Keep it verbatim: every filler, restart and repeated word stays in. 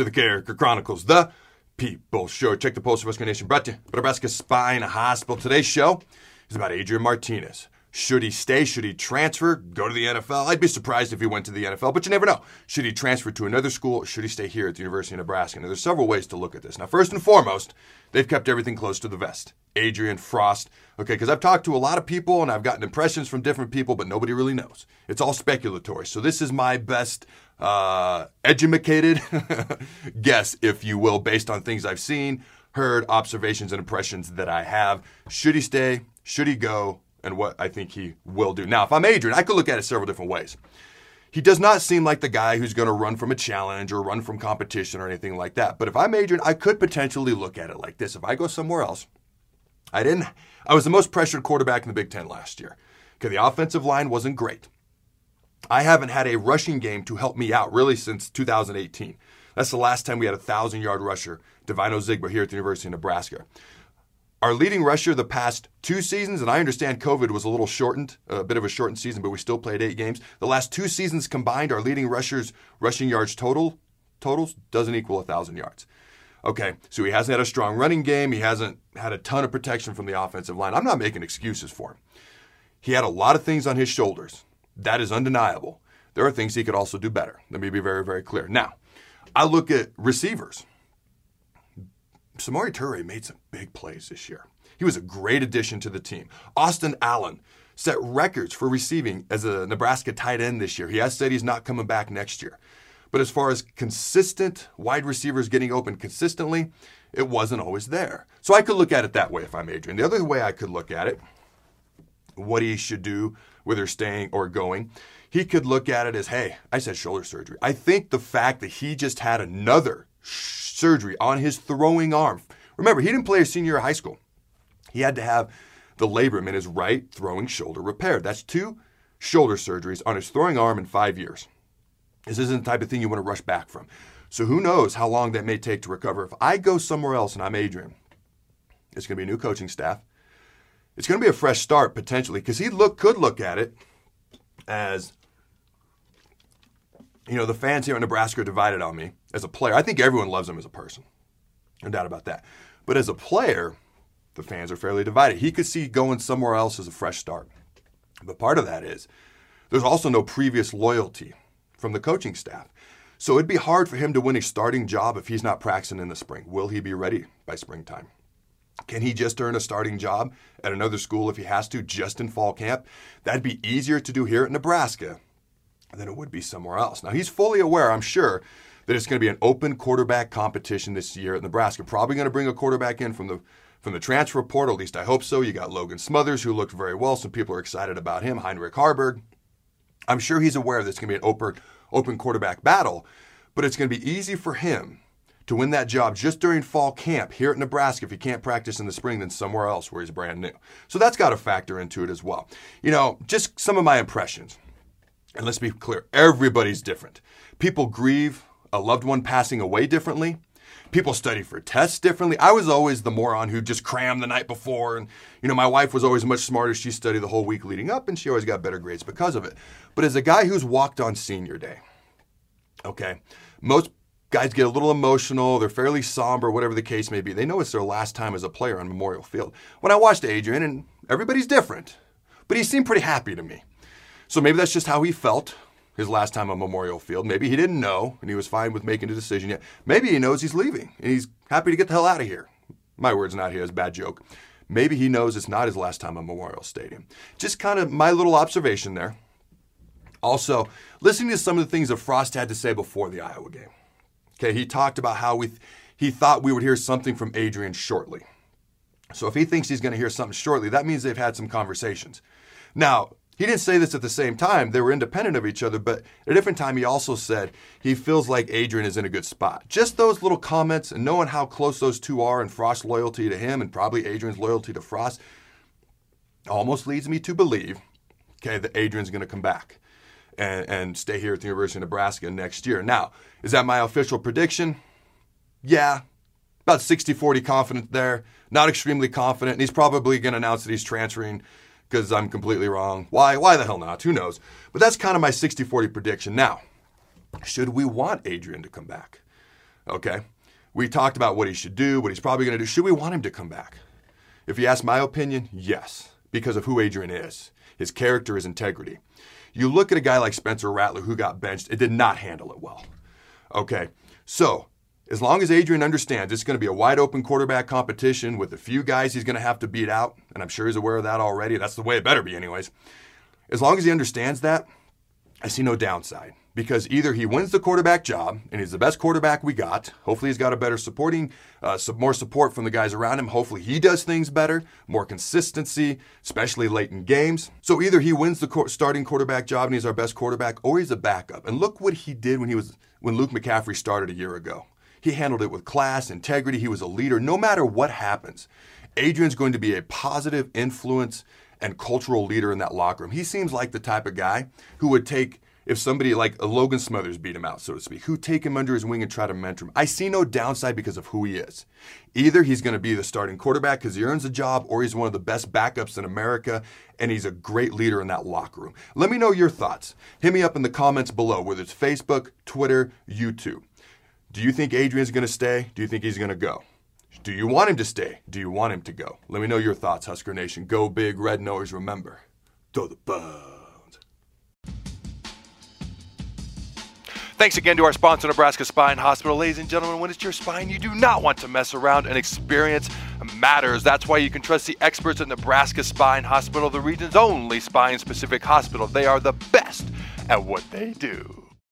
to the Character Chronicles, the People Show. Check the Pulse of Rescue Nation, brought to you by Nebraska Spine Hospital. Today's show is about Adrian Martinez. Should he stay? Should he transfer? Go to the N F L? I'd be surprised if he went to the N F L, but you never know. Should he transfer to another school? Should he stay here at the University of Nebraska? Now, there's several ways to look at this. Now, first and foremost, they've kept everything close to the vest. Adrian Frost, okay, because I've talked to a lot of people and I've gotten impressions from different people, but nobody really knows. It's all speculatory. So this is my best uh, edumacated guess, if you will, based on things I've seen, heard, observations, and impressions that I have. Should he stay? Should he go? And what I think he will do. Now, if I'm Adrian, I could look at it several different ways. He does not seem like the guy who's going to run from a challenge or run from competition or anything like that. But if I'm Adrian, I could potentially look at it like this. If I go somewhere else, I didn't. I was the most pressured quarterback in the Big Ten last year. Okay, the offensive line wasn't great. I haven't had a rushing game to help me out really since two thousand eighteen. That's the last time we had a thousand-yard rusher, Devine Ozigbo, here at the University of Nebraska. Our leading rusher the past two seasons, and I understand COVID was a little shortened, a bit of a shortened season, but we still played eight games. The last two seasons combined, our leading rusher's rushing yards total, totals doesn't equal one thousand yards. Okay, so he hasn't had a strong running game. He hasn't had a ton of protection from the offensive line. I'm not making excuses for him. He had a lot of things on his shoulders. That is undeniable. There are things he could also do better. Let me be very, very clear. Now, I look at receivers. Samari Ture made some big plays this year. He was a great addition to the team. Austin Allen set records for receiving as a Nebraska tight end this year. He has said he's not coming back next year. But as far as consistent wide receivers getting open consistently, it wasn't always there. So I could look at it that way if I'm Adrian. The other way I could look at it, what he should do, whether staying or going, he could look at it as, hey, I said shoulder surgery. I think the fact that he just had another surgery on his throwing arm. Remember, he didn't play his senior year of high school. He had to have the labrum in his right throwing shoulder repaired. That's two shoulder surgeries on his throwing arm in five years. This isn't the type of thing you want to rush back from. So who knows how long that may take to recover. If I go somewhere else and I'm Adrian, it's going to be a new coaching staff. It's going to be a fresh start potentially, because he look could look at it as, you know, the fans here in Nebraska are divided on me as a player. I think everyone loves him as a person. No doubt about that. But as a player, the fans are fairly divided. He could see going somewhere else as a fresh start. But part of that is there's also no previous loyalty from the coaching staff. So it'd be hard for him to win a starting job if he's not practicing in the spring. Will he be ready by springtime? Can he just earn a starting job at another school if he has to, just in fall camp? That'd be easier to do here at Nebraska than it would be somewhere else. Now, he's fully aware, I'm sure, that it's going to be an open quarterback competition this year at Nebraska. Probably going to bring a quarterback in from the from the transfer portal, at least I hope so. You got Logan Smothers, who looked very well. Some people are excited about him. Heinrich Harburg. I'm sure he's aware that it's going to be an open, open quarterback battle, but it's going to be easy for him to win that job just during fall camp here at Nebraska if he can't practice in the spring than somewhere else where he's brand new. So that's got to factor into it as well. You know, just some of my impressions. And let's be clear, everybody's different. People grieve a loved one passing away differently. People study for tests differently. I was always the moron who just crammed the night before. And, you know, my wife was always much smarter. She studied the whole week leading up, and she always got better grades because of it. But as a guy who's walked on senior day, okay, most guys get a little emotional. They're fairly somber, whatever the case may be. They know it's their last time as a player on Memorial Field. When I watched Adrian, and everybody's different, but he seemed pretty happy to me. So maybe that's just how he felt his last time on Memorial Field. Maybe he didn't know, and he was fine with making a decision yet. Maybe he knows he's leaving, and he's happy to get the hell out of here. My word's not here, it's a bad joke. Maybe he knows it's not his last time on Memorial Stadium. Just kind of my little observation there. Also, listening to some of the things that Frost had to say before the Iowa game. Okay, he talked about how we th- he thought we would hear something from Adrian shortly. So if he thinks he's going to hear something shortly, that means they've had some conversations. Now, he didn't say this at the same time. They were independent of each other, but at a different time, he also said he feels like Adrian is in a good spot. Just those little comments and knowing how close those two are and Frost's loyalty to him and probably Adrian's loyalty to Frost almost leads me to believe, okay, that Adrian's going to come back and, and stay here at the University of Nebraska next year. Now, is that my official prediction? Yeah. About sixty forty confident there. Not extremely confident. And he's probably going to announce that he's transferring because I'm completely wrong. Why? Why the hell not? Who knows? But that's kind of my sixty forty prediction. Now, should we want Adrian to come back? okay? We talked about what he should do, what he's probably going to do. Should we want him to come back? If you ask my opinion, yes, because of who Adrian is, his character, his integrity. You look at a guy like Spencer Rattler who got benched, it did not handle it well, okay? So as long as Adrian understands it's going to be a wide open quarterback competition with a few guys he's going to have to beat out, and I'm sure he's aware of that already. That's the way it better be anyways. As long as he understands that, I see no downside. Because either he wins the quarterback job, and he's the best quarterback we got. Hopefully he's got a better supporting, uh, some more support from the guys around him. Hopefully he does things better, more consistency, especially late in games. So either he wins the co- starting quarterback job and he's our best quarterback, or he's a backup. And look what he did when he was when Luke McCaffrey started a year ago. He handled it with class, integrity. He was a leader. No matter what happens, Adrian's going to be a positive influence and cultural leader in that locker room. He seems like the type of guy who would take... if somebody like a Logan Smothers beat him out, so to speak, who take him under his wing and try to mentor him. I see no downside because of who he is. Either he's going to be the starting quarterback because he earns a job, or he's one of the best backups in America, and he's a great leader in that locker room. Let me know your thoughts. Hit me up in the comments below, whether it's Facebook, Twitter, YouTube. Do you think Adrian's going to stay? Do you think he's going to go? Do you want him to stay? Do you want him to go? Let me know your thoughts, Husker Nation. Go big, Red Knowers. Remember, throw the bug. Thanks again to our sponsor, Nebraska Spine Hospital. Ladies and gentlemen, when it's your spine, you do not want to mess around, and experience matters. That's why you can trust the experts at Nebraska Spine Hospital, the region's only spine-specific hospital. They are the best at what they do.